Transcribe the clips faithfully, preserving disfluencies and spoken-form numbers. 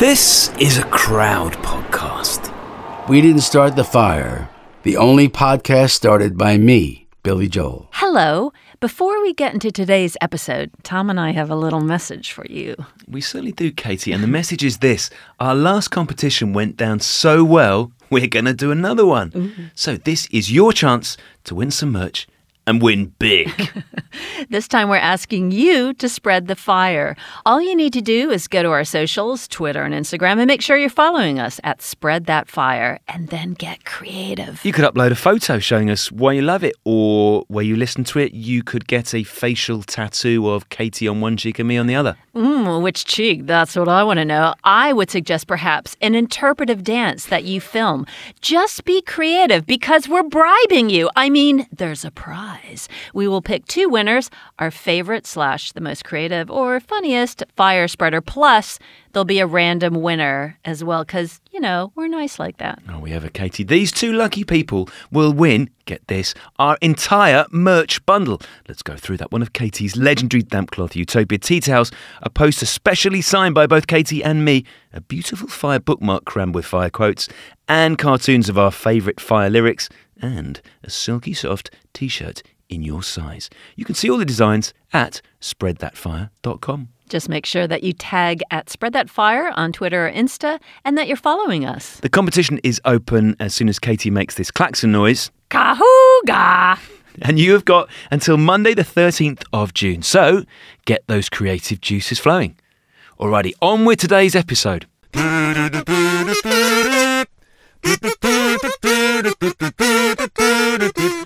This is a crowd podcast. We Didn't Start the Fire, the only podcast started by me, Billy Joel. Hello. Before we get into today's episode, Tom and I have a little message for you. We certainly do, Katie, and the message is this. Our last competition went down so well, we're going to do another one. Mm-hmm. So this is your chance to win some merch and win big. This time we're asking you to spread the fire. All you need to do is go to our socials, Twitter and Instagram, and make sure you're following us at Spread That Fire, and then get creative. You could upload a photo showing us why you love it or where you listen to it. You could get a facial tattoo of Katie on one cheek and me on the other. Mm, which cheek? That's what I want to know. I would suggest perhaps an interpretive dance that you film. Just be creative, because we're bribing you. I mean, there's a prize. We will pick two winners, our favorite slash the most creative or funniest fire spreader. Plus, there'll be a random winner as well because, you know, we're nice like that. Oh, we have a Katie. These two lucky people will win, get this, our entire merch bundle. Let's go through that. One of Katie's legendary damp cloth Utopia tea towels, a poster specially signed by both Katie and me, a beautiful fire bookmark crammed with fire quotes, and cartoons of our favourite fire lyrics, and a silky soft t-shirt in your size. You can see all the designs at spread that fire dot com. Just make sure that you tag at SpreadThatFire on Twitter or Insta and that you're following us. The competition is open as soon as Katie makes this klaxon noise. Kahooga! And you have got until Monday the thirteenth of June. So get those creative juices flowing. Alrighty, on with today's episode.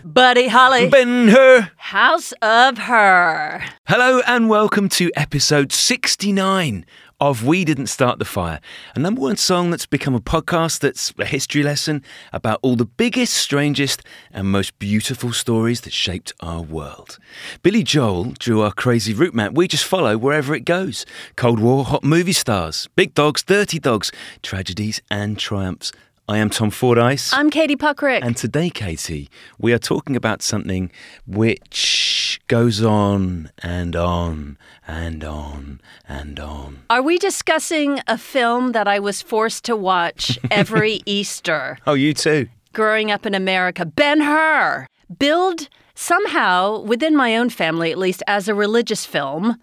Buddy Holly, Ben-Hur, House of Hur. Hello and welcome to episode sixty-nine of We Didn't Start the Fire, a number one song that's become a podcast that's a history lesson about all the biggest, strangest and most beautiful stories that shaped our world. Billy Joel drew our crazy route map. We just follow wherever it goes. Cold War, hot movie stars, big dogs, dirty dogs, tragedies and triumphs. I am Tom Fordyce. I'm Katie Puckrick. And today, Katie, we are talking about something which goes on and on and on and on. Are we discussing a film that I was forced to watch every Easter? Oh, you too. Growing up in America. Ben-Hur. Billed somehow, within my own family at least, as a religious film.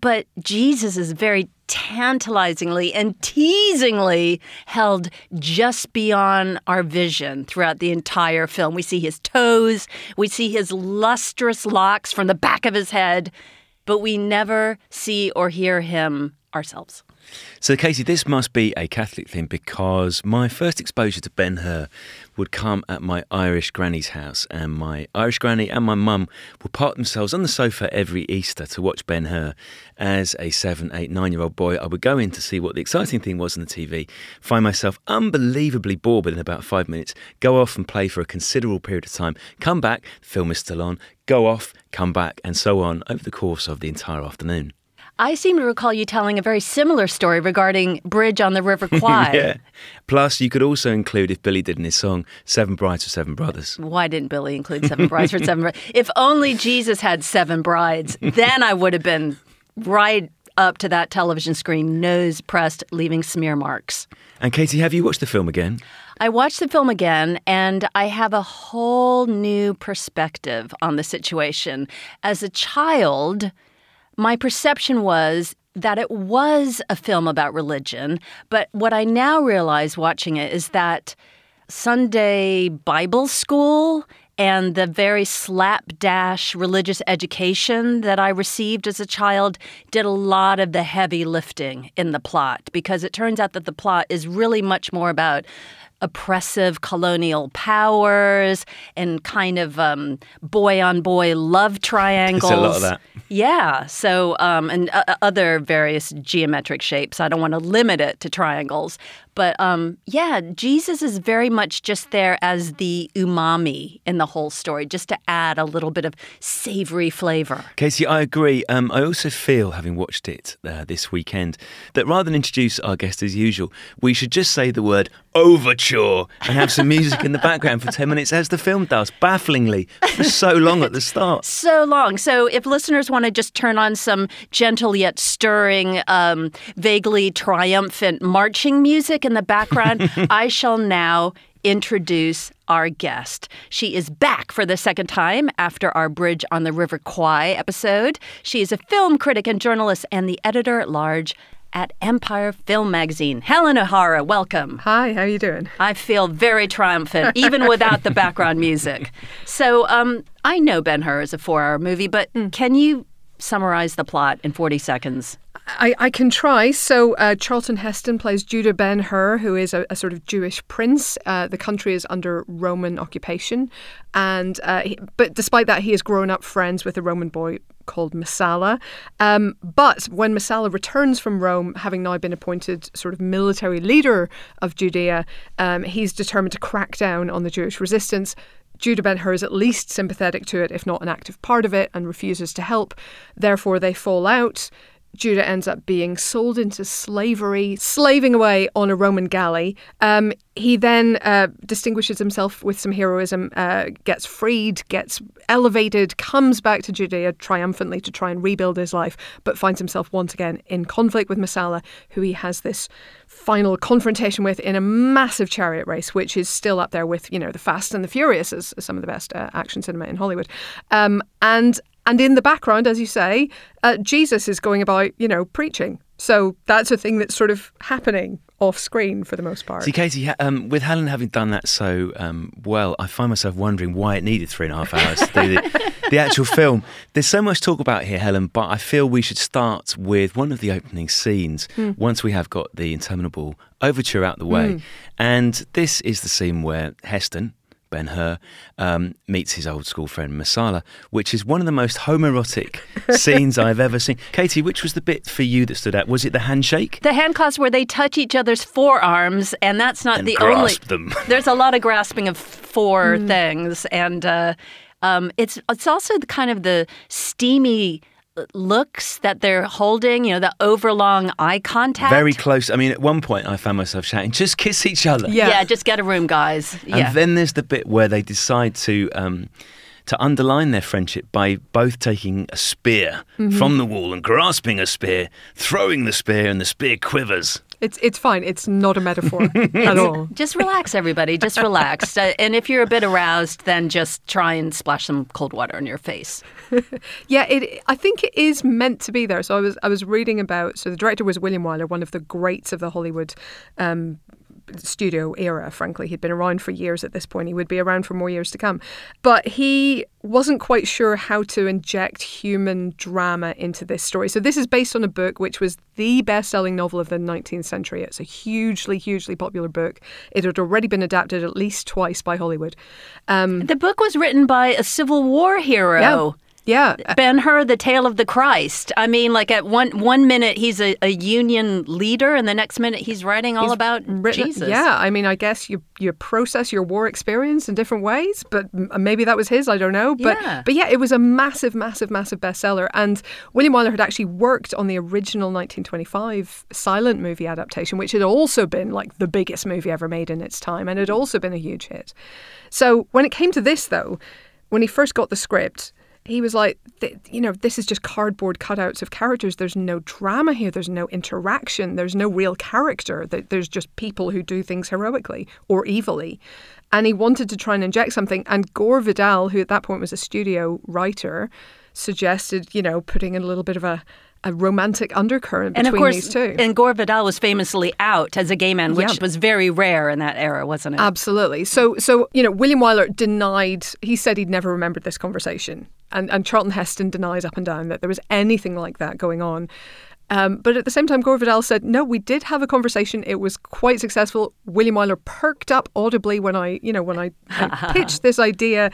But Jesus is very tantalizingly and teasingly held just beyond our vision throughout the entire film. We see his toes, we see his lustrous locks from the back of his head, but we never see or hear him ourselves. So, Katie, this must be a Catholic thing because my first exposure to Ben-Hur would come at my Irish granny's house, and my Irish granny and my mum would park themselves on the sofa every Easter to watch Ben-Hur. As a seven, eight, nine-year-old boy, I would go in to see what the exciting thing was on the T V, find myself unbelievably bored within about five minutes, go off and play for a considerable period of time, come back, the film is still on, go off, come back, and so on over the course of the entire afternoon. I seem to recall you telling a very similar story regarding Bridge on the River Kwai. Yeah. Plus, you could also include, if Billy did in his song, Seven Brides for Seven Brothers. Why didn't Billy include Seven Brides for Seven Brothers? If only Jesus had seven brides, then I would have been right up to that television screen, nose pressed, leaving smear marks. And Katie, have you watched the film again? I watched the film again, and I have a whole new perspective on the situation. As a child, my perception was that it was a film about religion, but what I now realize watching it is that Sunday Bible school and the very slapdash religious education that I received as a child did a lot of the heavy lifting in the plot, because it turns out that the plot is really much more about oppressive colonial powers and kind of um, boy-on-boy love triangles. There's a lot of that. Yeah, so um, and uh, other various geometric shapes. I don't want to limit it to triangles. But um, yeah, Jesus is very much just there as the umami in the whole story, just to add a little bit of savory flavor. Casey, I agree. Um, I also feel, having watched it uh, this weekend, that rather than introduce our guest as usual, we should just say the word overture. sure, and have some music in the background for ten minutes as the film does, bafflingly, for so long at the start. So long. So if listeners want to just turn on some gentle yet stirring, um, vaguely triumphant marching music in the background, I shall now introduce our guest. She is back for the second time after our Bridge on the River Kwai episode. She is a film critic and journalist and the editor-at-large at Empire Film Magazine. Helen O'Hara, welcome. Hi, how are you doing? I feel very triumphant, even without the background music. So um, I know Ben-Hur is a four-hour movie, but mm. can you summarize the plot in forty seconds? I, I can try. So uh, Charlton Heston plays Judah Ben-Hur, who is a, a sort of Jewish prince. Uh, the country is under Roman occupation. and uh, he, But despite that, he has grown up friends with a Roman boy called Messala. Um, but when Messala returns from Rome, having now been appointed sort of military leader of Judea, um, he's determined to crack down on the Jewish resistance. Judah Ben-Hur is at least sympathetic to it, if not an active part of it, and refuses to help. Therefore, they fall out. Judah ends up being sold into slavery, slaving away on a Roman galley. Um, he then uh, distinguishes himself with some heroism, uh, gets freed, gets elevated, comes back to Judea triumphantly to try and rebuild his life, but finds himself once again in conflict with Messala, who he has this final confrontation with in a massive chariot race, which is still up there with, you know, the Fast and the Furious as, as some of the best uh, action cinema in Hollywood. Um, and And in the background, as you say, uh, Jesus is going about, you know, preaching. So that's a thing that's sort of happening off screen for the most part. See, Katie, um, with Helen having done that so um, well, I find myself wondering why it needed three and a half hours to do the, the actual film. There's so much talk about here, Helen, but I feel we should start with one of the opening scenes mm. once we have got the interminable overture out the way. Mm. And this is the scene where Heston, Ben-Hur, um, meets his old school friend Messala, which is one of the most homoerotic scenes I've ever seen. Katie, which was the bit for you that stood out? Was it the handshake? The hand clasp where they touch each other's forearms, and that's not and the only... grasp them. There's a lot of grasping of four mm. things, and uh, um, it's it's also the kind of the steamy looks that they're holding, you know, the overlong eye contact. Very close. I mean, at one point I found myself shouting, just kiss each other. Yeah, yeah just get a room, guys. And yeah. then there's the bit where they decide to um, to underline their friendship by both taking a spear mm-hmm. from the wall and grasping a spear, throwing the spear, and the spear quivers. It's it's fine. It's not a metaphor at all. Just relax, everybody. Just relax. Uh, and if you're a bit aroused, then just try and splash some cold water on your face. yeah, it. I think it is meant to be there. So I was I was reading about. So the director was William Wyler, one of the greats of the Hollywood Um, studio era, frankly. He'd been around for years at this point. He would be around for more years to come. But he wasn't quite sure how to inject human drama into this story. So this is based on a book which was the best-selling novel of the nineteenth century. It's a hugely, hugely popular book. It had already been adapted at least twice by Hollywood. Um, the book was written by a Civil War hero. Yeah. Yeah. Ben-Hur, the Tale of the Christ. I mean, like at one one minute he's a, a Union leader and the next minute he's writing all he's about written, Jesus. Yeah, I mean, I guess you you process your war experience in different ways, but maybe that was his, I don't know. But yeah, but yeah it was a massive, massive, massive bestseller. And William Wyler had actually worked on the original nineteen twenty-five silent movie adaptation, which had also been like the biggest movie ever made in its time and had also been a huge hit. So when it came to this, though, when he first got the script, he was like, you know, this is just cardboard cutouts of characters. There's no drama here. There's no interaction. There's no real character. There's just people who do things heroically or evilly. And he wanted to try and inject something. And Gore Vidal, who at that point was a studio writer, suggested, you know, putting in a little bit of a a romantic undercurrent between and of course, these two. And Gore Vidal was famously out as a gay man, which yeah. was very rare in that era, wasn't it? Absolutely. So, so you know, William Wyler denied, he said he'd never remembered this conversation. And, and Charlton Heston denies up and down that there was anything like that going on. Um, but at the same time, Gore Vidal said, no, we did have a conversation. It was quite successful. William Wyler perked up audibly when I, you know, when I, I pitched this idea.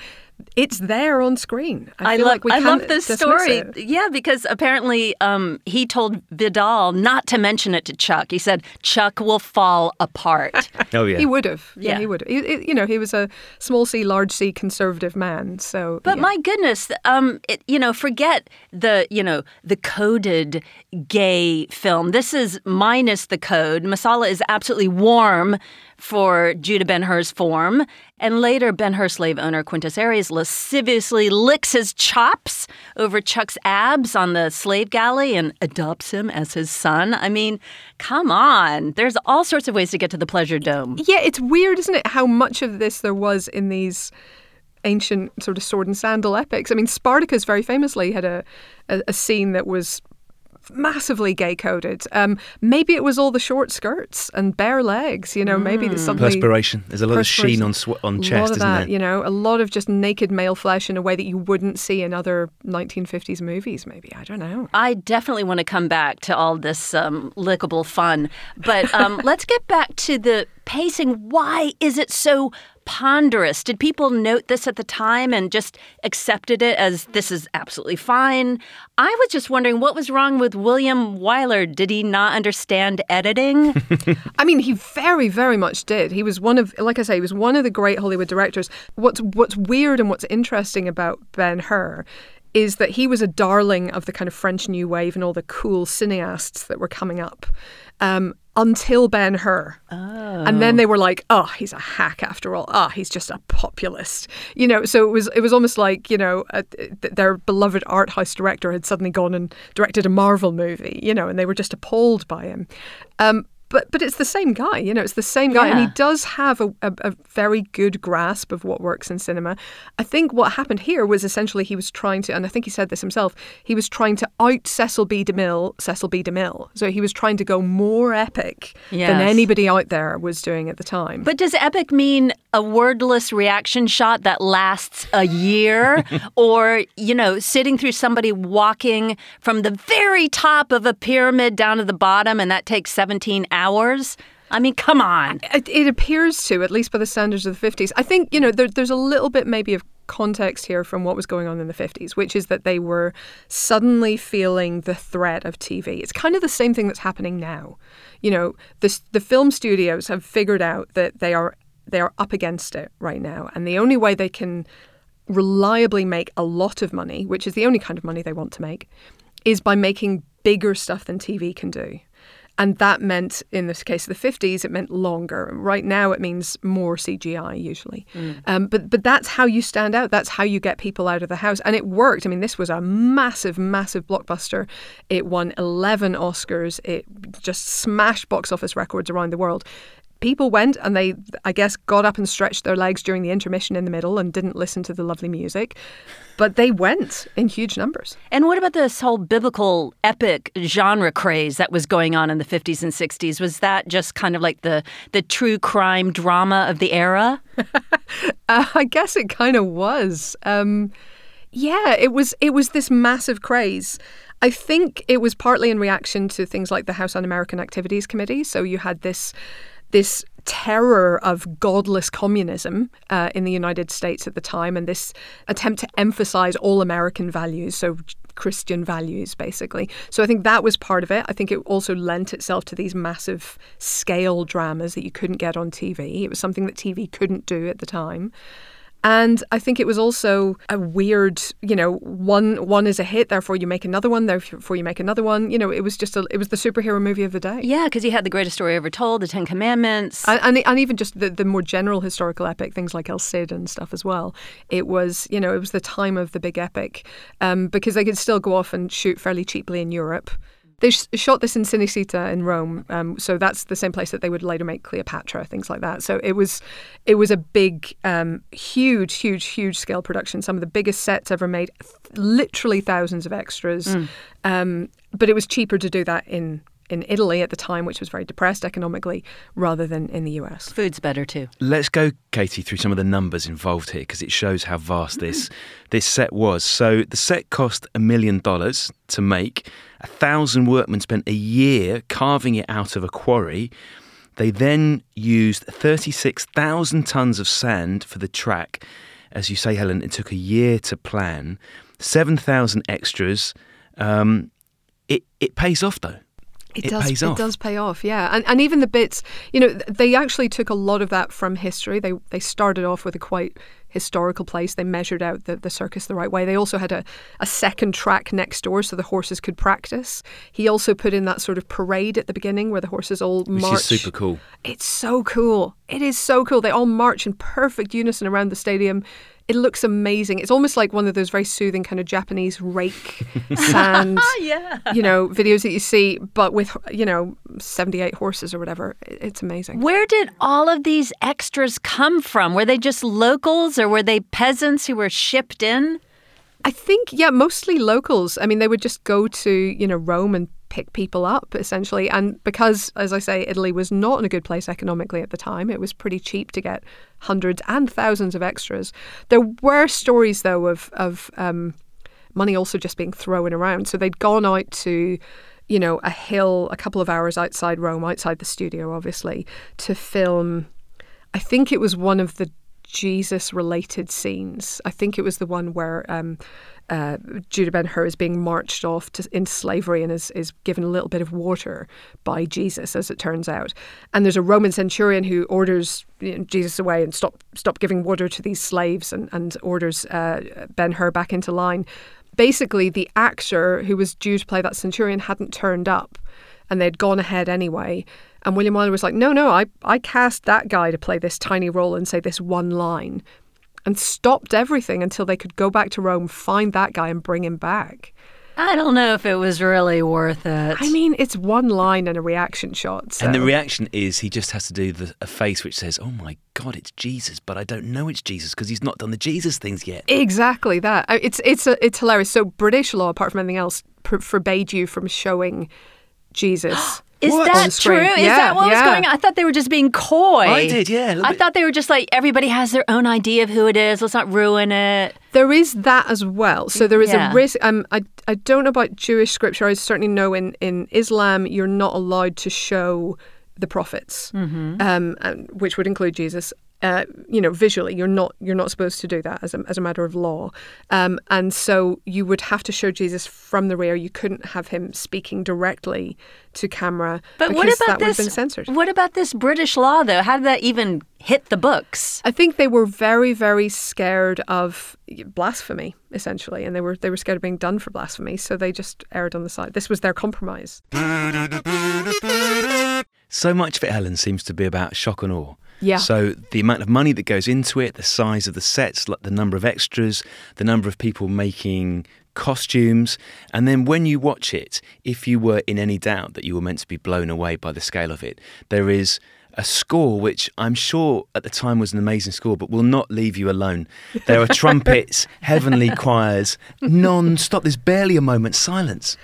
it's there on screen. I, I love like we I love this story. It. Yeah, because apparently um, he told Vidal not to mention it to Chuck. He said, Chuck will fall apart. Oh, yeah. He would have. Yeah, yeah. he would have. You know, he was a small C, large C conservative man. So, But yeah. my goodness, um, it, you know, forget the, you know, the coded gay film. This is minus the code. Messala is absolutely warm for Judah Ben-Hur's form. And later, Ben-Hur slave owner Quintus Arrius lasciviously licks his chops over Chuck's abs on the slave galley and adopts him as his son. I mean, come on. There's all sorts of ways to get to the pleasure dome. Yeah, it's weird, isn't it, how much of this there was in these ancient sort of sword and sandal epics. I mean, Spartacus very famously had a, a, a scene that was massively gay-coded. Um, maybe it was all the short skirts and bare legs, you know, mm. maybe there's something... Perspiration. There's a lot of sheen on sw- on chest, isn't that, there? You know, a lot of just naked male flesh in a way that you wouldn't see in other nineteen fifties movies, maybe. I don't know. I definitely want to come back to all this um, lickable fun, but um, let's get back to the pacing. Why is it so ponderous? Did people note this at the time and just accepted it as this is absolutely fine? I was just wondering what was wrong with William Wyler. Did he not understand editing? I mean, he very, very much did. He was one of, like I say, he was one of the great Hollywood directors. What's what's weird and what's interesting about Ben-Hur is that he was a darling of the kind of French New Wave and all the cool cineasts that were coming up. Um, until Ben-Hur. Oh. And then they were like, oh, he's a hack after all. Oh, he's just a populist. You know, so it was it was almost like, you know, a, their beloved art house director had suddenly gone and directed a Marvel movie, you know, and they were just appalled by him. Um, but but it's the same guy, you know, it's the same guy. Yeah. And he does have a, a, a very good grasp of what works in cinema. I think what happened here was essentially he was trying to, and I think he said this himself, he was trying to out Cecil B. DeMille, Cecil B. DeMille. So he was trying to go more epic yes. than anybody out there was doing at the time. But does epic mean a wordless reaction shot that lasts a year or, you know, sitting through somebody walking from the very top of a pyramid down to the bottom and that takes seventeen hours? Hours? I mean, come on. It, it appears to, at least by the standards of the fifties. I think, you know, there, there's a little bit maybe of context here from what was going on in the fifties, which is that they were suddenly feeling the threat of T V. It's kind of the same thing that's happening now. You know, the, the film studios have figured out that they are they are up against it right now. And the only way they can reliably make a lot of money, which is the only kind of money they want to make, is by making bigger stuff than T V can do. And that meant, in this case of the fifties, it meant longer. Right now, it means more C G I, usually. Mm. Um, but but that's how you stand out. That's how you get people out of the house. And it worked. I mean, this was a massive, massive blockbuster. It won eleven Oscars. It just smashed box office records around the world. People went and they, I guess, got up and stretched their legs during the intermission in the middle and didn't listen to the lovely music. But they went in huge numbers. And what about this whole biblical epic genre craze that was going on in the fifties and sixties? Was that just kind of like the, the true crime drama of the era? uh, I guess it kind of was. Um, yeah, it was. It was this massive craze. I think it was partly in reaction to things like the House Un-American Activities Committee. So you had this... this terror of godless communism uh, in the United States at the time, and this attempt to emphasize all American values, so Christian values, basically. So I think that was part of it. I think it also lent itself to these massive scale dramas that you couldn't get on T V. It was something that T V couldn't do at the time. And I think it was also a weird, you know, one one is a hit, therefore you make another one, therefore you make another one. You know, it was just a, it was the superhero movie of the day. Yeah, because he had The Greatest Story Ever Told, The Ten Commandments. And, and, and even just the, the more general historical epic, things like El Cid and stuff as well. It was, you know, it was the time of the big epic um, because they could still go off and shoot fairly cheaply in Europe. They sh- shot this in Cinecittà in Rome, um, so that's the same place that they would later make Cleopatra, things like that. So it was, it was a big, um, huge, huge, huge scale production. Some of the biggest sets ever made, th- literally thousands of extras. Mm. Um, but it was cheaper to do that in. in Italy at the time, which was very depressed economically, rather than in the U S. Food's better too. Let's go, Katie, through some of the numbers involved here, because it shows how vast this this set was. So the set cost a million dollars to make. A thousand workmen spent a year carving it out of a quarry. They then used thirty-six thousand tons of sand for the track, as you say, Helen, it took a year to plan, seven thousand extras. Um, it, it pays off, though. It, it does, pays off. It does pay off, yeah. And and even the bits, you know, they actually took a lot of that from history. They they started off with a quite historical place. They measured out the, the circus the right way. They also had a, a second track next door so the horses could practice. He also put in that sort of parade at the beginning where the horses all march. Which is super cool. It's so cool. It is so cool. They all march in perfect unison around the stadium. It looks amazing. It's almost like one of those very soothing kind of Japanese rake sand, yeah. you know, videos that you see, but with, you know, seventy-eight horses or whatever. It's amazing. Where did all of these extras come from? Were they just locals or were they peasants who were shipped in? I think, yeah, mostly locals. I mean, they would just go to, you know, Rome and pick people up, essentially. And because, as I say, Italy was not in a good place economically at the time, it was pretty cheap to get hundreds and thousands of extras. There were stories, though, of, of um, money also just being thrown around. So they'd gone out to, you know, a hill a couple of hours outside Rome, outside the studio, obviously, to film, I think it was one of the Jesus-related scenes. I think it was the one where um, uh, Judah Ben-Hur is being marched off to, in slavery and is, is given a little bit of water by Jesus, as it turns out. And there's a Roman centurion who orders you know, Jesus away and stop stop giving water to these slaves and, and orders uh, Ben-Hur back into line. Basically, the actor who was due to play that centurion hadn't turned up and they'd gone ahead anyway. And William Wyler was like, no, no, I, I cast that guy to play this tiny role and say this one line, and stopped everything until they could go back to Rome, find that guy and bring him back. I don't know if it was really worth it. I mean, it's one line and a reaction shot. So. And the reaction is he just has to do the, a face which says, oh, my God, it's Jesus. But I don't know it's Jesus because he's not done the Jesus things yet. Exactly that. It's, it's, a, it's hilarious. So British law, apart from anything else, pr- forbade you from showing Jesus. Is what? That true? Is yeah, that what yeah. was going on? I thought they were just being coy. I did, yeah. I bit. thought they were just like, everybody has their own idea of who it is. Let's not ruin it. There is that as well. So there is yeah. a risk. Um, I, I don't know about Jewish scripture. I certainly know in, in Islam, you're not allowed to show the prophets, mm-hmm. um, and, which would include Jesus. Uh, you know, visually, you're not you're not supposed to do that as a, as a matter of law. Um, and so you would have to show Jesus from the rear. You couldn't have him speaking directly to camera but because what about that this, would have been censored. What about this British law, though? How did that even hit the books? I think they were very, very scared of blasphemy, essentially, and they were they were scared of being done for blasphemy, so they just erred on the side. This was their compromise. So much of it, Helen, seems to be about shock and awe. Yeah. So the amount of money that goes into it, the size of the sets, the number of extras, the number of people making costumes. And then when you watch it, if you were in any doubt that you were meant to be blown away by the scale of it, there is a score which I'm sure at the time was an amazing score, but will not leave you alone. There are trumpets, heavenly choirs, non-stop. There's barely a moment's silence.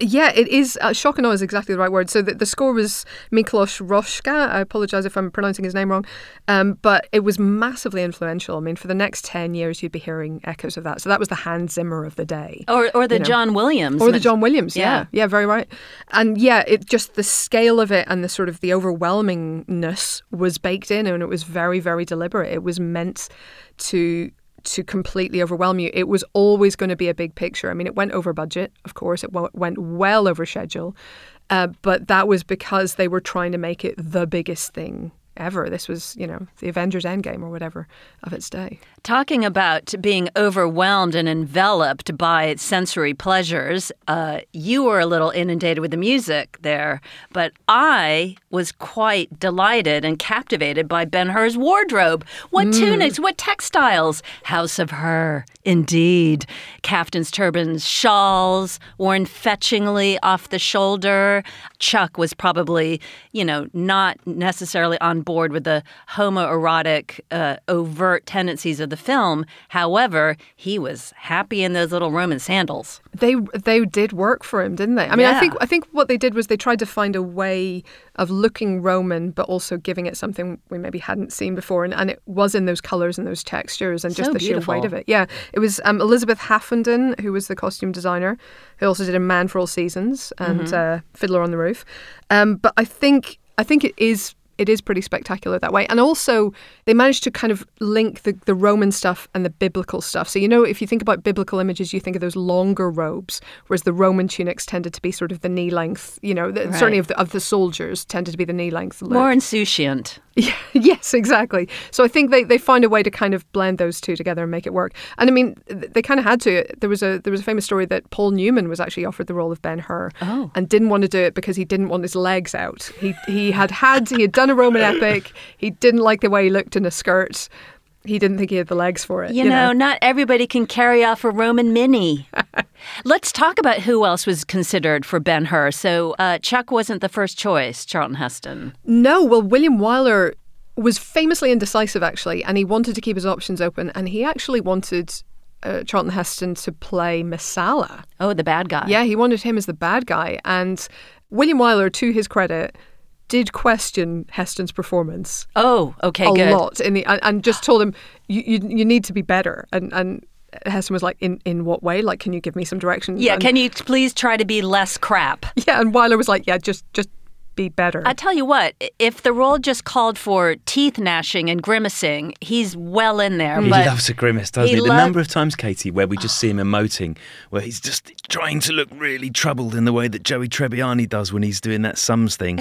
Yeah, it is. Uh, shock and awe is exactly the right word. So the, the score was Miklos Roszka. I apologise if I'm pronouncing his name wrong. Um, but it was massively influential. I mean, for the next ten years, you'd be hearing echoes of that. So that was the Hans Zimmer of the day. Or or the you know. John Williams. Or the John Williams, yeah. yeah. Yeah, very right. And yeah, it just the scale of it and the sort of the overwhelmingness was baked in, and it was very, very deliberate. It was meant to... to completely overwhelm you. It was always going to be a big picture. I mean, it went over budget, of course. It w- went well over schedule. Uh, but that was because they were trying to make it the biggest thing ever. This was, you know, the Avengers Endgame or whatever of its day. Talking about being overwhelmed and enveloped by sensory pleasures, uh, you were a little inundated with the music there, but I was quite delighted and captivated by Ben-Hur's wardrobe. What mm. tunics, what textiles, House of Hur, indeed. Caftans, turbans, shawls, worn fetchingly off the shoulder. Chuck was probably, you know, not necessarily on board board with the homoerotic, uh, overt tendencies of the film. However, he was happy in those little Roman sandals. They they did work for him, didn't they? I mean, yeah. I think I think what they did was they tried to find a way of looking Roman, but also giving it something we maybe hadn't seen before. And, and it was in those colours and those textures and just so the beautiful. Sheer weight of it. Yeah, it was um, Elizabeth Haffenden, who was the costume designer, who also did A Man for All Seasons and mm-hmm. uh, Fiddler on the Roof. Um, but I think I think it is... it is pretty spectacular that way. And also, they managed to kind of link the, the Roman stuff and the biblical stuff. So, you know, if you think about biblical images, you think of those longer robes, whereas the Roman tunics tended to be sort of the knee length, you know, the, right. certainly of the, of the soldiers tended to be the knee length. Look. More insouciant. Yeah, yes, exactly. So I think they, they find a way to kind of blend those two together and make it work. And I mean, they kind of had to. There was a there was a famous story that Paul Newman was actually offered the role of Ben-Hur oh. and didn't want to do it because he didn't want his legs out. He he had had he had done a Roman epic. He didn't like the way he looked in a skirt. He didn't think he had the legs for it. You, you know, know, not everybody can carry off a Roman mini. Let's talk about who else was considered for Ben-Hur. So uh, Chuck wasn't the first choice, Charlton Heston. No, well, William Wyler was famously indecisive, actually, and he wanted to keep his options open, and he actually wanted uh, Charlton Heston to play Messala. Oh, the bad guy. Yeah, he wanted him as the bad guy. And William Wyler, to his credit, did question Heston's performance. Oh, okay, a good. A lot, in the, and, and just told him, you, you you need to be better. And and Heston was like, in, in what way? Like, can you give me some direction? Yeah, and, can you please try to be less crap? Yeah, and Wyler was like, yeah, just just be better. I tell you what, if the role just called for teeth gnashing and grimacing, he's well in there. He but loves a grimace, doesn't he? he? The lo- number of times, Katie, where we just see him emoting, where he's just trying to look really troubled in the way that Joey Tribbiani does when he's doing that sums thing.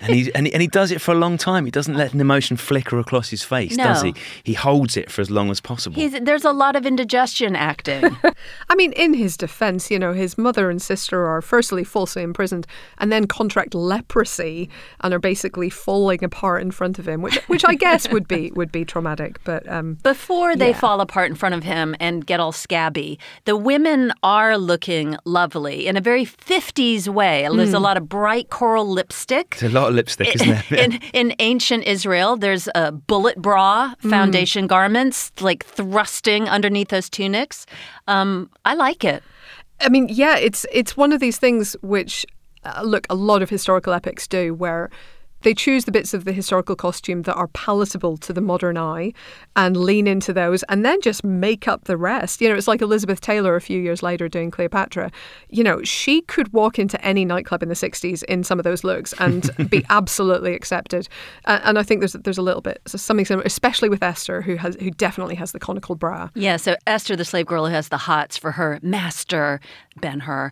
And he, and he and he does it for a long time. He doesn't let an emotion flicker across his face, no. does he? He holds it for as long as possible. He's, there's a lot of indigestion acting. I mean, in his defense, you know, his mother and sister are firstly falsely imprisoned and then contract leprosy and are basically falling apart in front of him, which which I guess would be would be traumatic. But um, before they yeah. fall apart in front of him and get all scabby, the women are looking lovely in a very fifties way. There's mm. a lot of bright coral lipstick. It's a lot. Lipstick, isn't it? Yeah. In, in ancient Israel, there's a bullet bra, foundation mm. garments, like thrusting underneath those tunics. Um, I like it. I mean, yeah, it's it's one of these things which, uh, look, a lot of historical epics do, where they choose the bits of the historical costume that are palatable to the modern eye and lean into those and then just make up the rest. You know, it's like Elizabeth Taylor a few years later doing Cleopatra. You know, she could walk into any nightclub in the sixties in some of those looks and be absolutely accepted. Uh, and I think there's there's a little bit so something similar, especially with Esther, who has who definitely has the conical bra. Yeah, so Esther, the slave girl who has the hots for her master, Ben-Hur.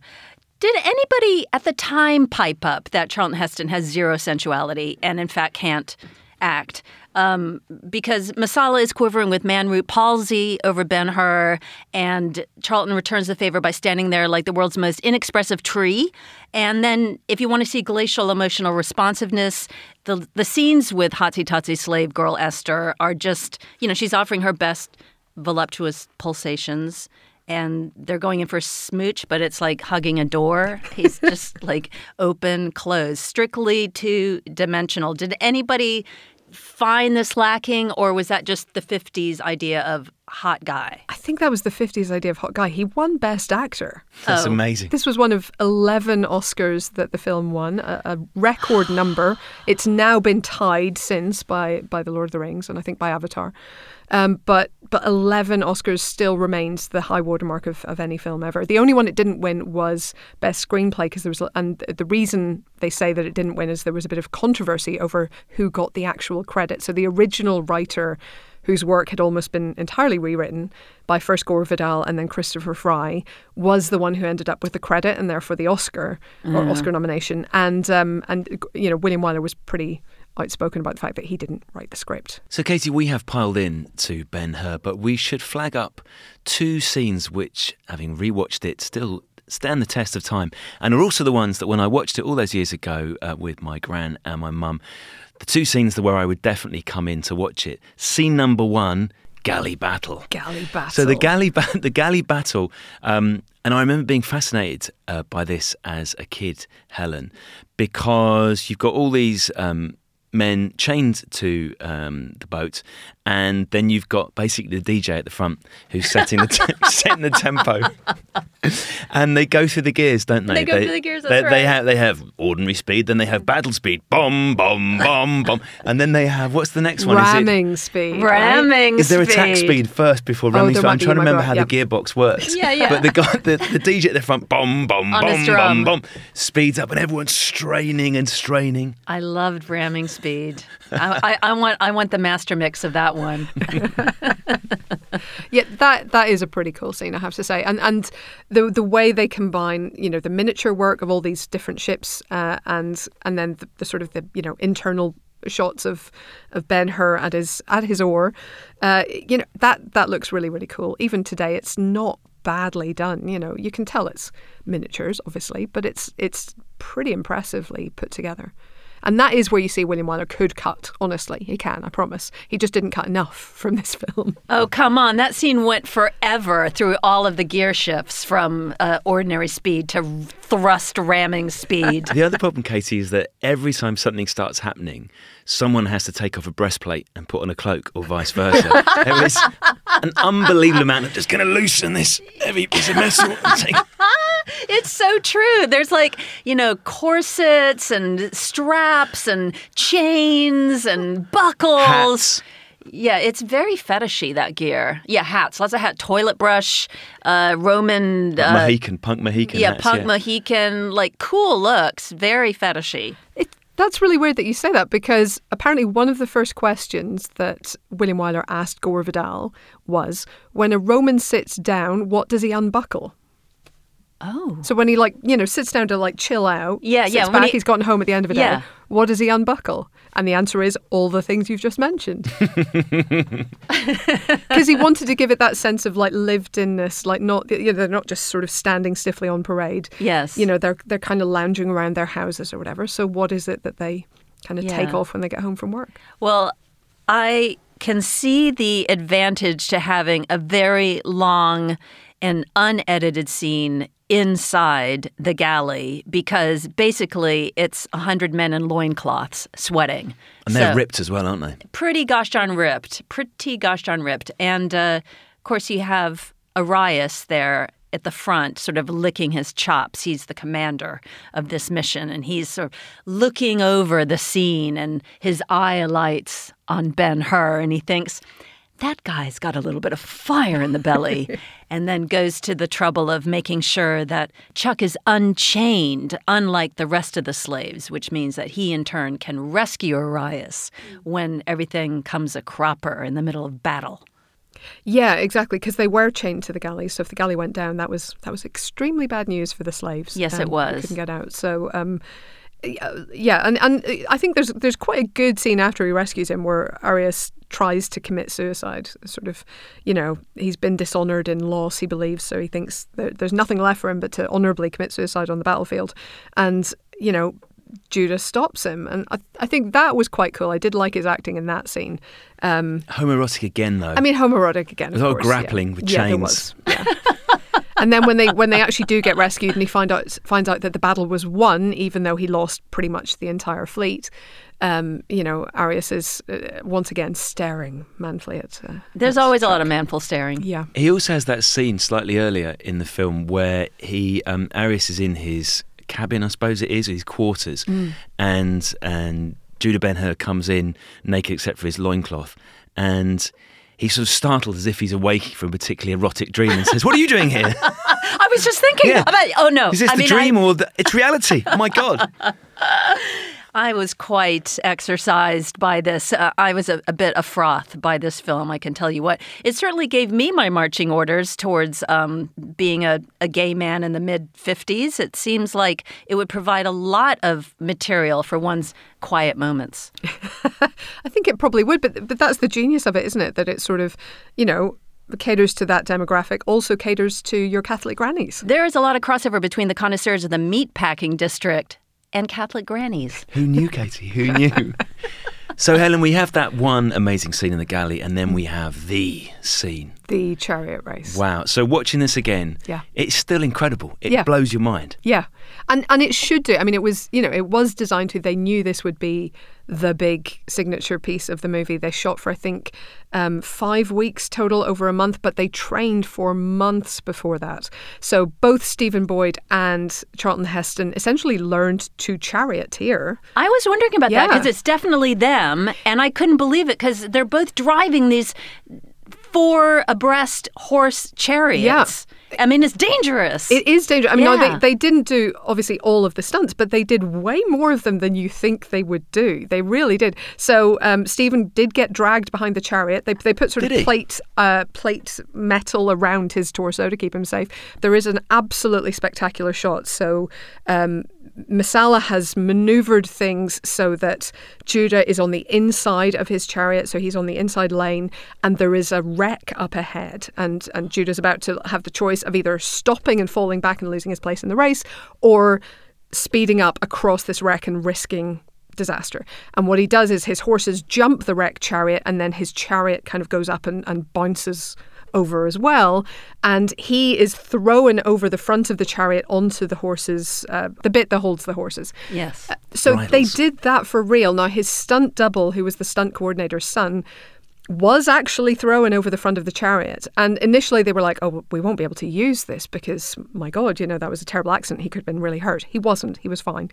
Did anybody at the time pipe up that Charlton Heston has zero sensuality and, in fact, can't act? Um, because Messala is quivering with man-root palsy over Ben-Hur, and Charlton returns the favor by standing there like the world's most inexpressive tree. And then if you want to see glacial emotional responsiveness, the, the scenes with hotsy-totsy slave girl Esther are just, you know, she's offering her best voluptuous pulsations. And they're going in for a smooch, but it's like hugging a door. He's just like open, closed, strictly two-dimensional. Did anybody find this lacking, or was that just the fifties idea of hot guy? I think that was the fifties idea of hot guy. He won Best Actor. That's oh. amazing. This was one of eleven Oscars that the film won, a, a record number. It's now been tied since by, by The Lord of the Rings and I think by Avatar. Um, but but eleven Oscars still remains the high watermark of, of any film ever. The only one it didn't win was Best Screenplay, because there was, and the reason they say that it didn't win is there was a bit of controversy over who got the actual credit. So the original writer, whose work had almost been entirely rewritten by first Gore Vidal and then Christopher Fry, was the one who ended up with the credit and therefore the Oscar mm. or Oscar nomination. And um, and you know, William Wyler was pretty outspoken about the fact that he didn't write the script. So, Katie, we have piled in to Ben-Hur, but we should flag up two scenes which, having rewatched it, still stand the test of time, and are also the ones that when I watched it all those years ago uh, with my gran and my mum, the two scenes where I would definitely come in to watch it. Scene number one, galley battle. Galley battle. So the galley, ba- the galley battle, um, and I remember being fascinated uh, by this as a kid, Helen, because you've got all these Um, men chained to um, the boat, and then you've got basically the D J at the front who's setting the te- setting the tempo, and they go through the gears, don't they? They go they, through the gears. That's they, right. They have they have ordinary speed, then they have battle speed, bomb, bomb, bomb, bomb, and then they have what's the next one? Ramming is it, speed. Ramming speed. Is there attack speed first before ramming oh, speed? I'm trying to remember how yep. the gearbox works. Yeah, yeah. But the guy, the, the D J at the front, bomb, bomb, bomb, bomb, bomb, speeds up, and everyone's straining and straining. I loved ramming speed. speed. I, I, I want I want the master mix of that one. Yeah, that that is a pretty cool scene, I have to say. And and the the way they combine, you know, the miniature work of all these different ships uh, and and then the, the sort of the, you know, internal shots of, of Ben-Hur at his at his oar, uh, you know, that that looks really, really cool. Even today, it's not badly done. You know, you can tell it's miniatures, obviously, but it's it's pretty impressively put together. And that is where you see William Wyler could cut, honestly. He can, I promise. He just didn't cut enough from this film. Oh, come on. That scene went forever through all of the gear shifts from uh, ordinary speed to thrust ramming speed. The other problem, Katie, is that every time something starts happening, someone has to take off a breastplate and put on a cloak, or vice versa. There is an unbelievable amount of just going to loosen this heavy piece of metal. It's so true. There's like, you know, corsets and straps and chains and buckles. Hats. Yeah, it's very fetishy, that gear. Yeah, hats. Lots of hat. Toilet brush, uh, Roman... Uh, Mohican, punk Mohican Yeah, hats, punk yeah. Mohican. Like, cool looks. Very fetishy. It, that's really weird that you say that, because apparently one of the first questions that William Wyler asked Gore Vidal was, when a Roman sits down, what does he unbuckle? Oh. So when he, like, you know, sits down to, like, chill out, yeah, sits yeah, back, he... he's gotten home at the end of a yeah. day, what does he unbuckle? And the answer is all the things you've just mentioned. Because he wanted to give it that sense of, like, lived-inness, like, not, you know, they're not just sort of standing stiffly on parade. Yes. You know, they're, they're kind of lounging around their houses or whatever. So what is it that they kind of yeah. take off when they get home from work? Well, I can see the advantage to having a very long and unedited scene inside the galley, because basically it's a hundred men in loincloths sweating. And they're so, ripped as well, aren't they? Pretty gosh darn ripped. Pretty gosh darn ripped. And, uh, of course, you have Arrius there at the front sort of licking his chops. He's the commander of this mission, and he's sort of looking over the scene, and his eye alights on Ben-Hur, and he thinks, that guy's got a little bit of fire in the belly, and then goes to the trouble of making sure that Chuck is unchained, unlike the rest of the slaves, which means that he in turn can rescue Arrius when everything comes a cropper in the middle of battle. Yeah, exactly, because they were chained to the galley. So if the galley went down, that was that was extremely bad news for the slaves. Yes, um, it was. They couldn't get out. So. Um, Yeah, and, and I think there's there's quite a good scene after he rescues him where Arrius tries to commit suicide. Sort of, you know, he's been dishonoured in loss, he believes, so he thinks that there's nothing left for him but to honourably commit suicide on the battlefield. And, you know, Judah stops him. And I, I think that was quite cool. I did like his acting in that scene. Um, homoerotic again, though. I mean, homoerotic again, of course. It was all grappling yeah. with yeah, chains. Yeah, it was, yeah. And then when they when they actually do get rescued and he find out, finds out that the battle was won, even though he lost pretty much the entire fleet, um, you know, Arrius is uh, once again staring manfully at... Uh, There's at always Chuck. A lot of manful staring. Yeah. He also has that scene slightly earlier in the film where he um, Arrius is in his cabin, I suppose it is, his quarters, mm. and, and Judah Ben-Hur comes in naked except for his loincloth, and... He's sort of startled as if he's awake from a particularly erotic dream and says, what are you doing here? I was just thinking yeah. about, oh no. Is this I the mean, dream I... or the, it's reality? Oh my God. I was quite exercised by this. Uh, I was a, a bit afroth by this film, I can tell you what. It certainly gave me my marching orders towards um, being a, a gay man in the mid fifties. It seems like it would provide a lot of material for one's quiet moments. I think it probably would, but but that's the genius of it, isn't it? That it sort of, you know, caters to that demographic, also caters to your Catholic grannies. There is a lot of crossover between the connoisseurs of the meatpacking district and Catholic grannies. Who knew, Katie? Who knew? So, Helen, we have that one amazing scene in the galley, and then we have the scene. The chariot race. Wow. So watching this again, yeah. it's still incredible. It yeah. blows your mind. Yeah. And and it should do. I mean, it was, you know, it was designed to, they knew this would be the big signature piece of the movie. They shot for, I think, um, five weeks total over a month, but they trained for months before that. So both Stephen Boyd and Charlton Heston essentially learned to charioteer. I was wondering about yeah. that, because it's definitely them, and I couldn't believe it, because they're both driving these four abreast horse chariots. Yeah. I mean, it's dangerous. It is dangerous. I mean, yeah. no, they, they didn't do, obviously, all of the stunts, but they did way more of them than you think they would do. They really did. So um, Stephen did get dragged behind the chariot. They they put sort did of he? plate uh, plate metal around his torso to keep him safe. There is an absolutely spectacular shot. So... Um, Messala has maneuvered things so that Judah is on the inside of his chariot, so he's on the inside lane, and there is a wreck up ahead, and, and Judah's about to have the choice of either stopping and falling back and losing his place in the race, or speeding up across this wreck and risking disaster. And what he does is his horses jump the wrecked chariot, and then his chariot kind of goes up and, and bounces over as well, and he is thrown over the front of the chariot onto the horses, uh, the bit that holds the horses. Yes. Uh, so Bridals. They did that for real. Now, his stunt double, who was the stunt coordinator's son, was actually thrown over the front of the chariot. And initially they were like, oh, we won't be able to use this because, my God, you know, that was a terrible accident. He could have been really hurt. He wasn't. He was fine.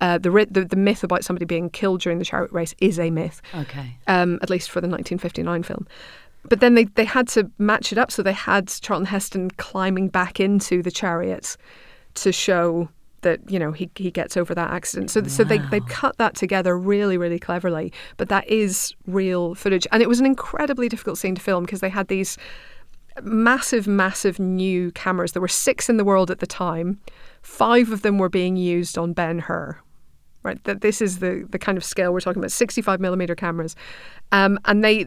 Uh, the, the the myth about somebody being killed during the chariot race is a myth. Okay. Um, at least for the nineteen fifty-nine film. But then they, they had to match it up, so they had Charlton Heston climbing back into the chariot to show that, you know, he he gets over that accident. So wow. so they, they cut that together really, really cleverly. But that is real footage. And it was an incredibly difficult scene to film because they had these massive, massive new cameras. There were six in the world at the time. Five of them were being used on Ben-Hur. Right, that this is the, the kind of scale we're talking about, sixty-five millimeter cameras. Um, and they,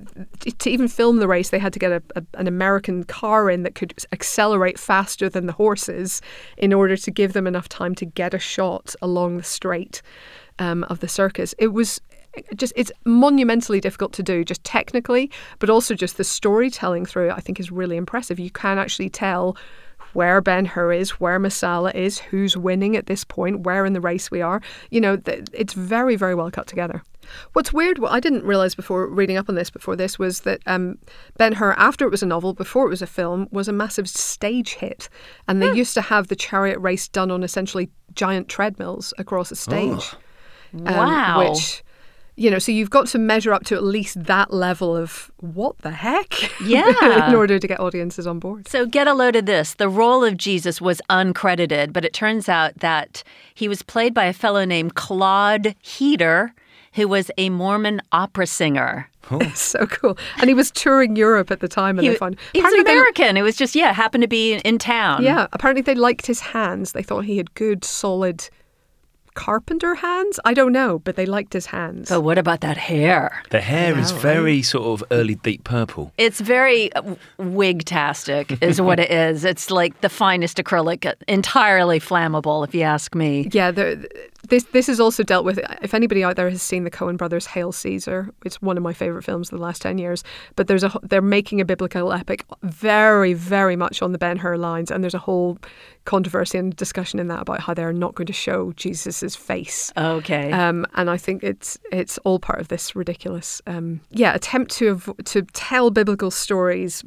to even film the race, they had to get a, a, an American car in that could accelerate faster than the horses in order to give them enough time to get a shot along the straight um, of the circus. It was just, it's monumentally difficult to do, just technically, but also just the storytelling through it, I think, is really impressive. You can actually tell where Ben-Hur is, where Messala is, who's winning at this point, where in the race we are. You know, th- it's very, very well cut together. What's weird, what I didn't realise before reading up on this, before this, was that um, Ben-Hur, after it was a novel, before it was a film, was a massive stage hit. And they yeah. used to have the chariot race done on essentially giant treadmills across a stage. Oh. Um, wow. Which... You know, so you've got to measure up to at least that level of what the heck yeah. in order to get audiences on board. So get a load of this. The role of Jesus was uncredited, but it turns out that he was played by a fellow named Claude Heater, who was a Mormon opera singer. Oh. So cool. And he was touring Europe at the time. And he, they found, he was an American. They, it was just, yeah, happened to be in, in town. Yeah, apparently they liked his hands. They thought he had good, solid carpenter hands? I don't know, but they liked his hands. But what about that hair? The hair wow, is very right? sort of early deep purple. It's very wig-tastic is what it is. It's like the finest acrylic, entirely flammable, if you ask me. Yeah, the, this this is also dealt with. If anybody out there has seen the Coen brothers' Hail Caesar, it's one of my favourite films of the last ten years, but there's a they're making a biblical epic very, very much on the Ben-Hur lines, and there's a whole controversy and discussion in that about how they're not going to show Jesus's face. Okay. Um, and I think it's it's all part of this ridiculous, um, yeah, attempt to av- to tell biblical stories,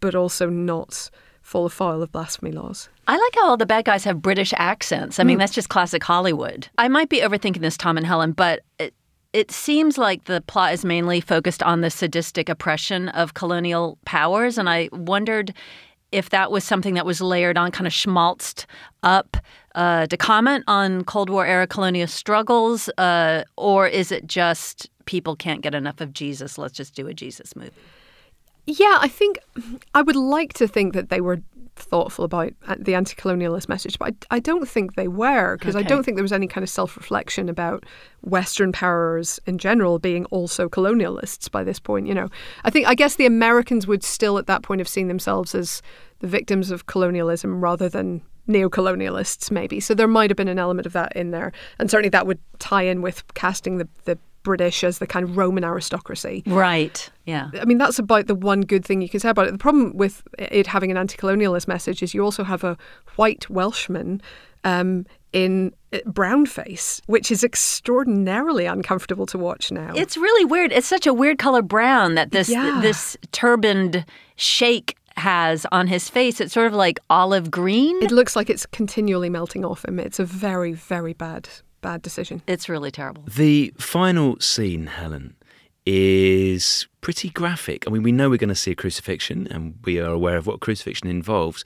but also not fall afoul of blasphemy laws. I like how all the bad guys have British accents. I mean, mm. that's just classic Hollywood. I might be overthinking this, Tom and Helen, but it, it seems like the plot is mainly focused on the sadistic oppression of colonial powers, and I wondered if that was something that was layered on, kind of schmaltzed up uh, to comment on Cold War-era colonial struggles, uh, or is it just people can't get enough of Jesus, let's just do a Jesus movie? Yeah, I think I would like to think that they were thoughtful about the anti-colonialist message, but I, I don't think they were, because okay. I don't think there was any kind of self-reflection about Western powers in general being also colonialists by this point. You know, I think I guess the Americans would still at that point have seen themselves as the victims of colonialism rather than neo-colonialists, maybe. So there might have been an element of that in there, and certainly that would tie in with casting the the British as the kind of Roman aristocracy. Right, yeah. I mean, that's about the one good thing you can say about it. The problem with it having an anti-colonialist message is you also have a white Welshman um, in brownface, which is extraordinarily uncomfortable to watch now. It's really weird. It's such a weird color brown that this yeah. this turbaned sheikh has on his face. It's sort of like olive green. It looks like it's continually melting off him. It's a very, very bad... Bad decision. It's really terrible. The final scene, Helen, is pretty graphic. I mean, we know we're going to see a crucifixion, and we are aware of what crucifixion involves,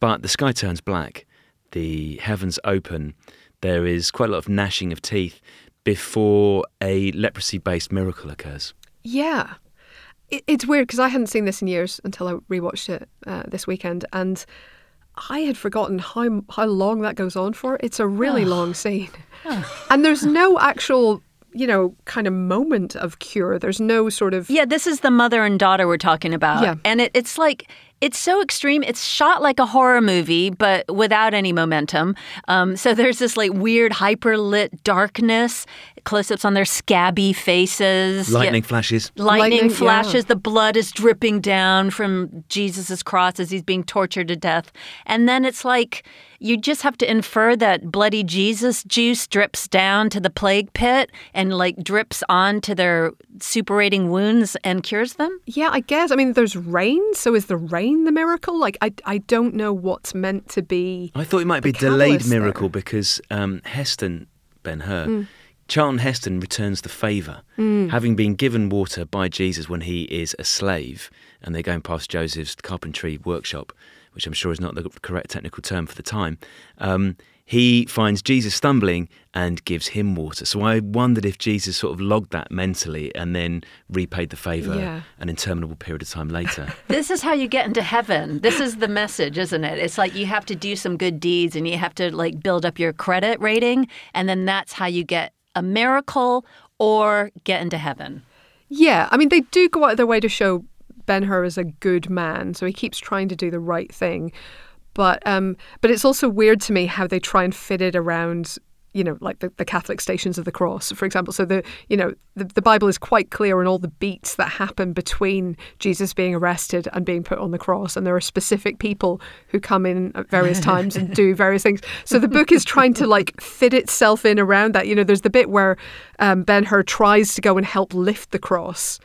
but the sky turns black, the heavens open, there is quite a lot of gnashing of teeth before a leprosy-based miracle occurs. Yeah. It's weird, because I hadn't seen this in years until I rewatched it uh, this weekend, and I had forgotten how how long that goes on for. It's a really oh. long scene. Oh. And there's no actual, you know, kind of moment of cure. There's no sort of... Yeah, this is the mother and daughter we're talking about. Yeah. And it, it's like... It's so extreme. It's shot like a horror movie, but without any momentum. Um, so there's this like weird hyper-lit darkness, close-ups on their scabby faces. Lightning yeah. flashes. Lightning, Lightning flashes. Yeah. The blood is dripping down from Jesus' cross as he's being tortured to death. And then it's like you just have to infer that bloody Jesus juice drips down to the plague pit and like drips onto their supurating wounds and cures them. Yeah, I guess. I mean, there's rain. So is the rain the miracle? Like, I, I don't know what's meant to be. I thought it might be a delayed miracle there. because um, Heston, Ben-Hur, mm. Charlton Heston returns the favour, mm. having been given water by Jesus when he is a slave, and they're going past Joseph's carpentry workshop, which I'm sure is not the correct technical term for the time. Um, he finds Jesus stumbling and gives him water. So I wondered if Jesus sort of logged that mentally and then repaid the favour yeah. an interminable period of time later. This is how you get into heaven. This is the message, isn't it? It's like you have to do some good deeds and you have to like build up your credit rating, and then that's how you get a miracle or get into heaven. Yeah, I mean, they do go out of their way to show Ben-Hur is a good man, so he keeps trying to do the right thing. But um, but it's also weird to me how they try and fit it around, you know, like the, the Catholic Stations of the Cross, for example. So, the you know, the, the Bible is quite clear on all the beats that happen between Jesus being arrested and being put on the cross. And there are specific people who come in at various times and do various things. So the book is trying to, like, fit itself in around that. You know, there's the bit where um, Ben-Hur tries to go and help lift the cross.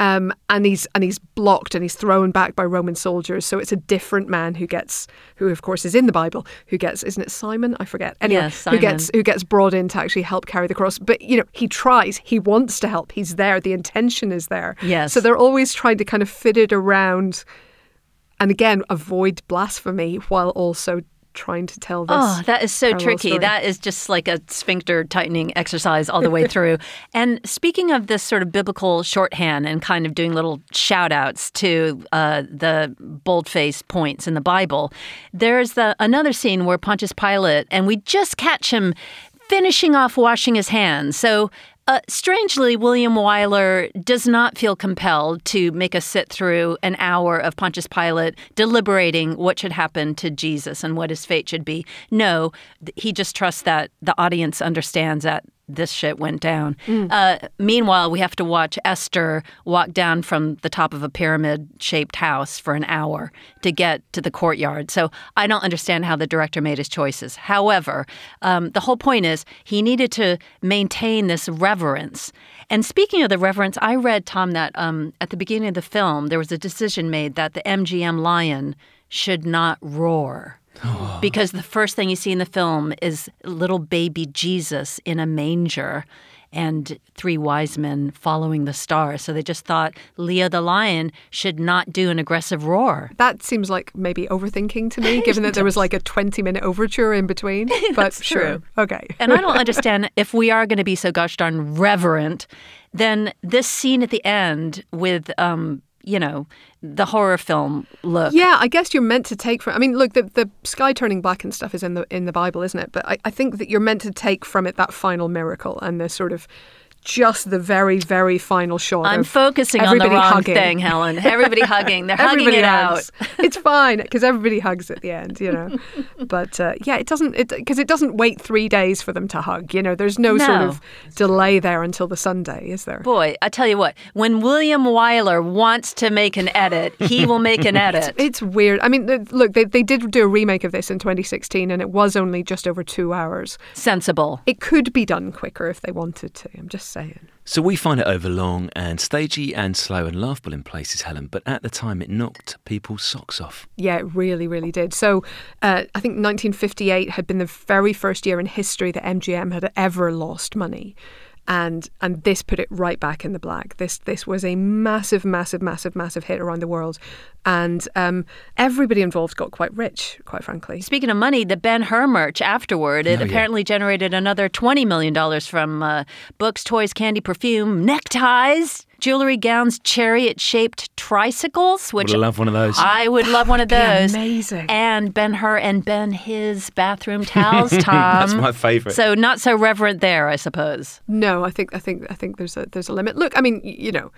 Um, and he's and he's blocked and he's thrown back by Roman soldiers. So it's a different man who gets, who of course is in the Bible, who gets, isn't it Simon? I forget. Anyway, yeah, Simon. who gets who gets brought in to actually help carry the cross. But you know, he tries. He wants to help. He's there. The intention is there. Yes. So they're always trying to kind of fit it around, and again avoid blasphemy while also trying to tell this. Oh, that is so tricky. Story. That is just like a sphincter tightening exercise all the way through. And speaking of this sort of biblical shorthand and kind of doing little shout outs to uh, the boldface points in the Bible, there's the, another scene where Pontius Pilate, and we just catch him finishing off washing his hands. So Uh, strangely, William Wyler does not feel compelled to make us sit through an hour of Pontius Pilate deliberating what should happen to Jesus and what his fate should be. No, he just trusts that the audience understands that this shit went down. Mm. Uh, meanwhile, we have to watch Esther walk down from the top of a pyramid-shaped house for an hour to get to the courtyard. So I don't understand how the director made his choices. However, um, the whole point is he needed to maintain this reverence. And speaking of the reverence, I read, Tom, that um, at the beginning of the film, there was a decision made that the M G M lion should not roar. Oh. Because the first thing you see in the film is little baby Jesus in a manger and three wise men following the star. So they just thought Leo the lion should not do an aggressive roar. That seems like maybe overthinking to me, given that there was like a twenty-minute overture in between. But That's sure. true. Okay. And I don't understand, if we are going to be so gosh darn reverent, then this scene at the end with... um. you know, the horror film look. Yeah, I guess you're meant to take from... I mean, look, the, the sky turning black and stuff is in the in the Bible, isn't it? But I, I think that you're meant to take from it that final miracle and the sort of just the very, very final shot. I'm focusing on the wrong hugging. thing, Helen. Everybody hugging. They're everybody hugging it hugs. out. It's fine, because everybody hugs at the end, you know. But, uh, yeah, it doesn't... Because it, it doesn't wait three days for them to hug, you know. There's no, no sort of delay there until the Sunday, is there? Boy, I tell you what. When William Wyler wants to make an edit, he will make an edit. It's, it's weird. I mean, look, they, they did do a remake of this in twenty sixteen, and it was only just over two hours. Sensible. It could be done quicker if they wanted to. I'm just saying. So we find it overlong and stagey and slow and laughable in places, Helen, but at the time it knocked people's socks off. Yeah, it really, really did. So uh, I think nineteen fifty-eight had been the very first year in history that M G M had ever lost money. and and this put it right back in the black. This this was a massive, massive, massive, massive hit around the world, and um, everybody involved got quite rich, quite frankly. Speaking of money, the Ben-Hur merch afterward, it oh, yeah. apparently generated another twenty million dollars from uh, books, toys, candy, perfume, neckties, jewelry, gowns, chariot-shaped tricycles. Which would love one of those. I would that love one would of those. Amazing. And Ben-Hur and Ben his bathroom towels, Tom. That's my favourite. So not so reverent there, I suppose. No, I think I think I think there's a there's a limit. Look, I mean, you know,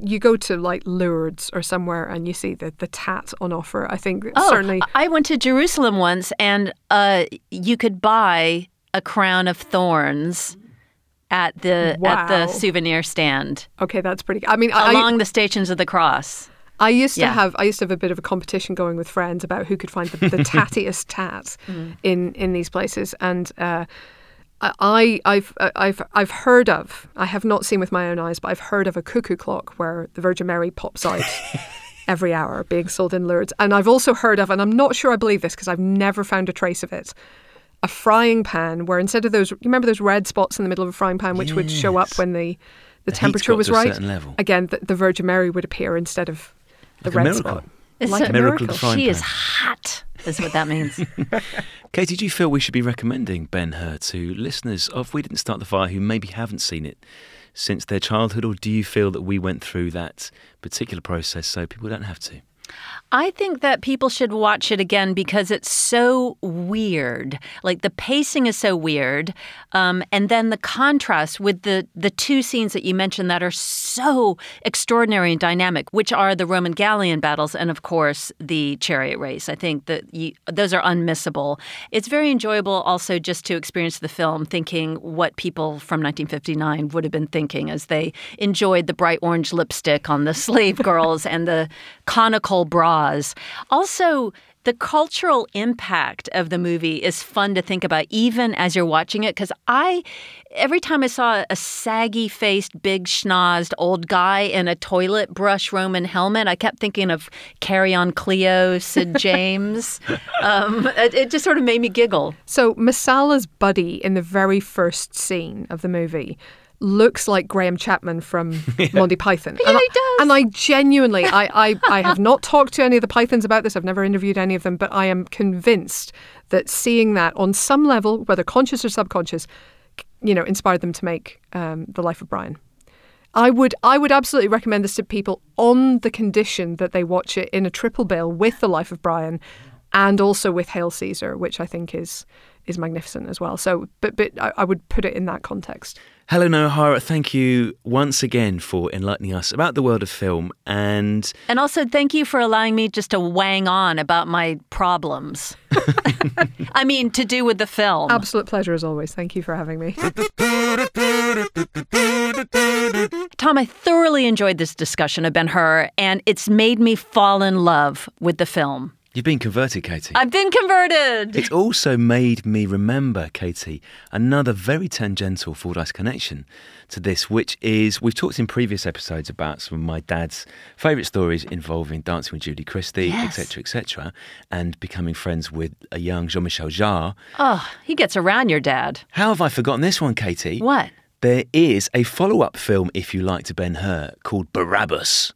you go to like Lourdes or somewhere and you see the, the tat on offer. I think oh, certainly. I went to Jerusalem once, and uh, you could buy a crown of thorns at the wow. at the souvenir stand. Okay, that's pretty good. I mean, along I, the Stations of the Cross. I used to yeah. have I used to have a bit of a competition going with friends about who could find the, the tattiest tat mm. in, in these places, and uh, I I've I've I've heard of I have not seen with my own eyes, but I've heard of a cuckoo clock where the Virgin Mary pops out every hour being sold in Lourdes, and I've also heard of, and I'm not sure I believe this because I've never found a trace of it, a frying pan where instead of those, you remember those red spots in the middle of a frying pan which yes. would show up when the the, the temperature was right. Again, the, the Virgin Mary would appear instead of. The like red spot. It's like a, a miracle. miracle. She is hot, is what that means. Katie, do you feel we should be recommending Ben-Hur to listeners of We Didn't Start the Fire who maybe haven't seen it since their childhood, or do you feel that we went through that particular process so people don't have to? I think that people should watch it again because it's so weird. Like, the pacing is so weird. Um, and then the contrast with the, the two scenes that you mentioned that are so extraordinary and dynamic, which are the Roman Galleon battles and, of course, the chariot race. I think that you, those are unmissable. It's very enjoyable also just to experience the film thinking what people from nineteen fifty-nine would have been thinking as they enjoyed the bright orange lipstick on the slave girls and the conical bras. Also, the cultural impact of the movie is fun to think about, even as you're watching it, because I, every time I saw a saggy-faced, big, schnozzed old guy in a toilet brush Roman helmet, I kept thinking of Carry On Cleo, Sid James. um, it, it just sort of made me giggle. So Messala's buddy in the very first scene of the movie looks like Graham Chapman from yeah. Monty Python. Yeah, and I, he does. And I genuinely, I, I, I have not talked to any of the Pythons about this. I've never interviewed any of them, but I am convinced that seeing that on some level, whether conscious or subconscious, you know, inspired them to make um, The Life of Brian. I would, I would absolutely recommend this to people on the condition that they watch it in a triple bill with The Life of Brian and also with Hail Caesar, which I think is is magnificent as well. So, but but I, I would put it in that context. Helen O'Hara, thank you once again for enlightening us about the world of film. And and also thank you for allowing me just to wang on about my problems. I mean, to do with the film. Absolute pleasure as always. Thank you for having me. Tom, I thoroughly enjoyed this discussion of Ben-Hur, and it's made me fall in love with the film. You've been converted, Katie. I've been converted. It's also made me remember, Katie, another very tangential Fordyce connection to this, which is, we've talked in previous episodes about some of my dad's favourite stories involving Dancing with Julie Christie, et cetera, et cetera, and becoming friends with a young Jean-Michel Jarre. Oh, he gets around, your dad. How have I forgotten this one, Katie? What? There is a follow-up film, if you like, to Ben-Hur called Barabbas,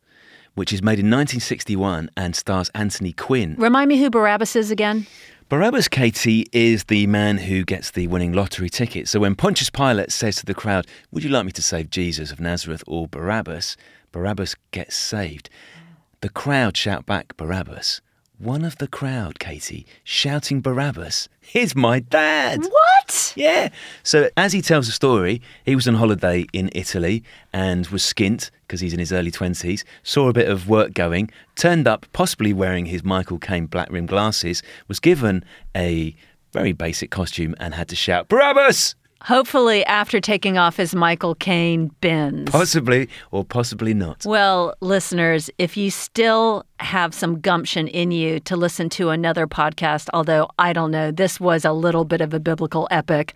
which is made in nineteen sixty-one and stars Anthony Quinn. Remind me who Barabbas is again? Barabbas, Katie, is the man who gets the winning lottery ticket. So when Pontius Pilate says to the crowd, "Would you like me to save Jesus of Nazareth or Barabbas?" Barabbas gets saved. The crowd shout back, "Barabbas." One of the crowd, Katie, shouting Barabbas, is my dad. What? Yeah. So as he tells the story, he was on holiday in Italy and was skint, because he's in his early twenties, saw a bit of work going, turned up, possibly wearing his Michael Caine black-rimmed glasses, was given a very basic costume and had to shout, "Barabbas!" Hopefully after taking off his Michael Caine bins. Possibly, or possibly not. Well, listeners, if you still have some gumption in you to listen to another podcast, although I don't know, this was a little bit of a biblical epic,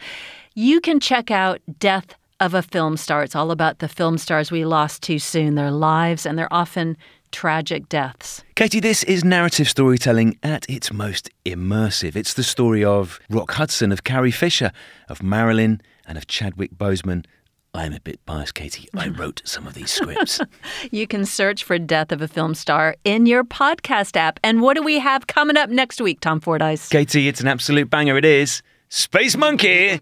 you can check out Death of a Film Star. It's all about the film stars we lost too soon, their lives, and they're often tragic deaths. Katie, this is narrative storytelling at its most immersive. It's the story of Rock Hudson, of Carrie Fisher, of Marilyn, and of Chadwick Boseman, I'm a bit biased, Katie. I wrote some of these scripts. You can search for Death of a Film Star in your podcast app. And what do we have coming up next week, Tom Fordyce? Katie, it's an absolute banger. It is Space Monkey.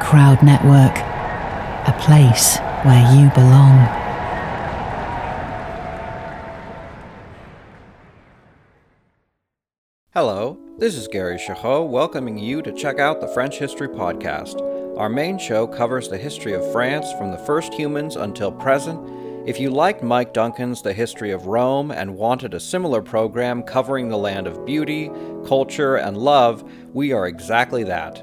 Crowd Network, a place where you belong. Hello, this is Gary Chahot welcoming you to check out the French History Podcast. Our main show covers the history of France from the first humans until present. If you liked Mike Duncan's The History of Rome and wanted a similar program covering the land of beauty, culture, and love, we are exactly that.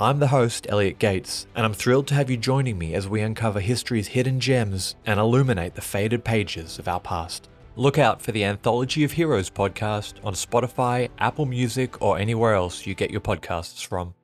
I'm the host, Elliot Gates, and I'm thrilled to have you joining me as we uncover history's hidden gems and illuminate the faded pages of our past. Look out for the Anthology of Heroes podcast on Spotify, Apple Music, or anywhere else you get your podcasts from.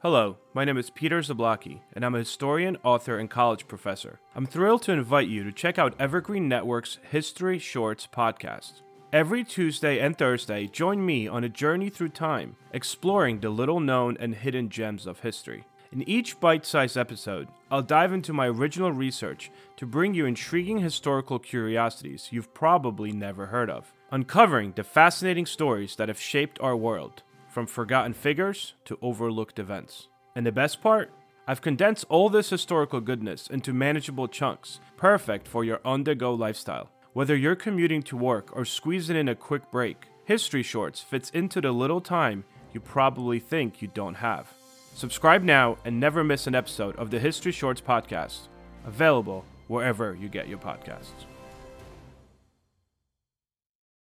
Hello, my name is Peter Zablocki, and I'm a historian, author, and college professor. I'm thrilled to invite you to check out Evergreen Network's History Shorts podcast. Every Tuesday and Thursday, join me on a journey through time, exploring the little-known and hidden gems of history. In each bite-sized episode, I'll dive into my original research to bring you intriguing historical curiosities you've probably never heard of, uncovering the fascinating stories that have shaped our world, from forgotten figures to overlooked events. And the best part? I've condensed all this historical goodness into manageable chunks, perfect for your on-the-go lifestyle. Whether you're commuting to work or squeezing in a quick break, History Shorts fits into the little time you probably think you don't have. Subscribe now and never miss an episode of the History Shorts podcast, available wherever you get your podcasts.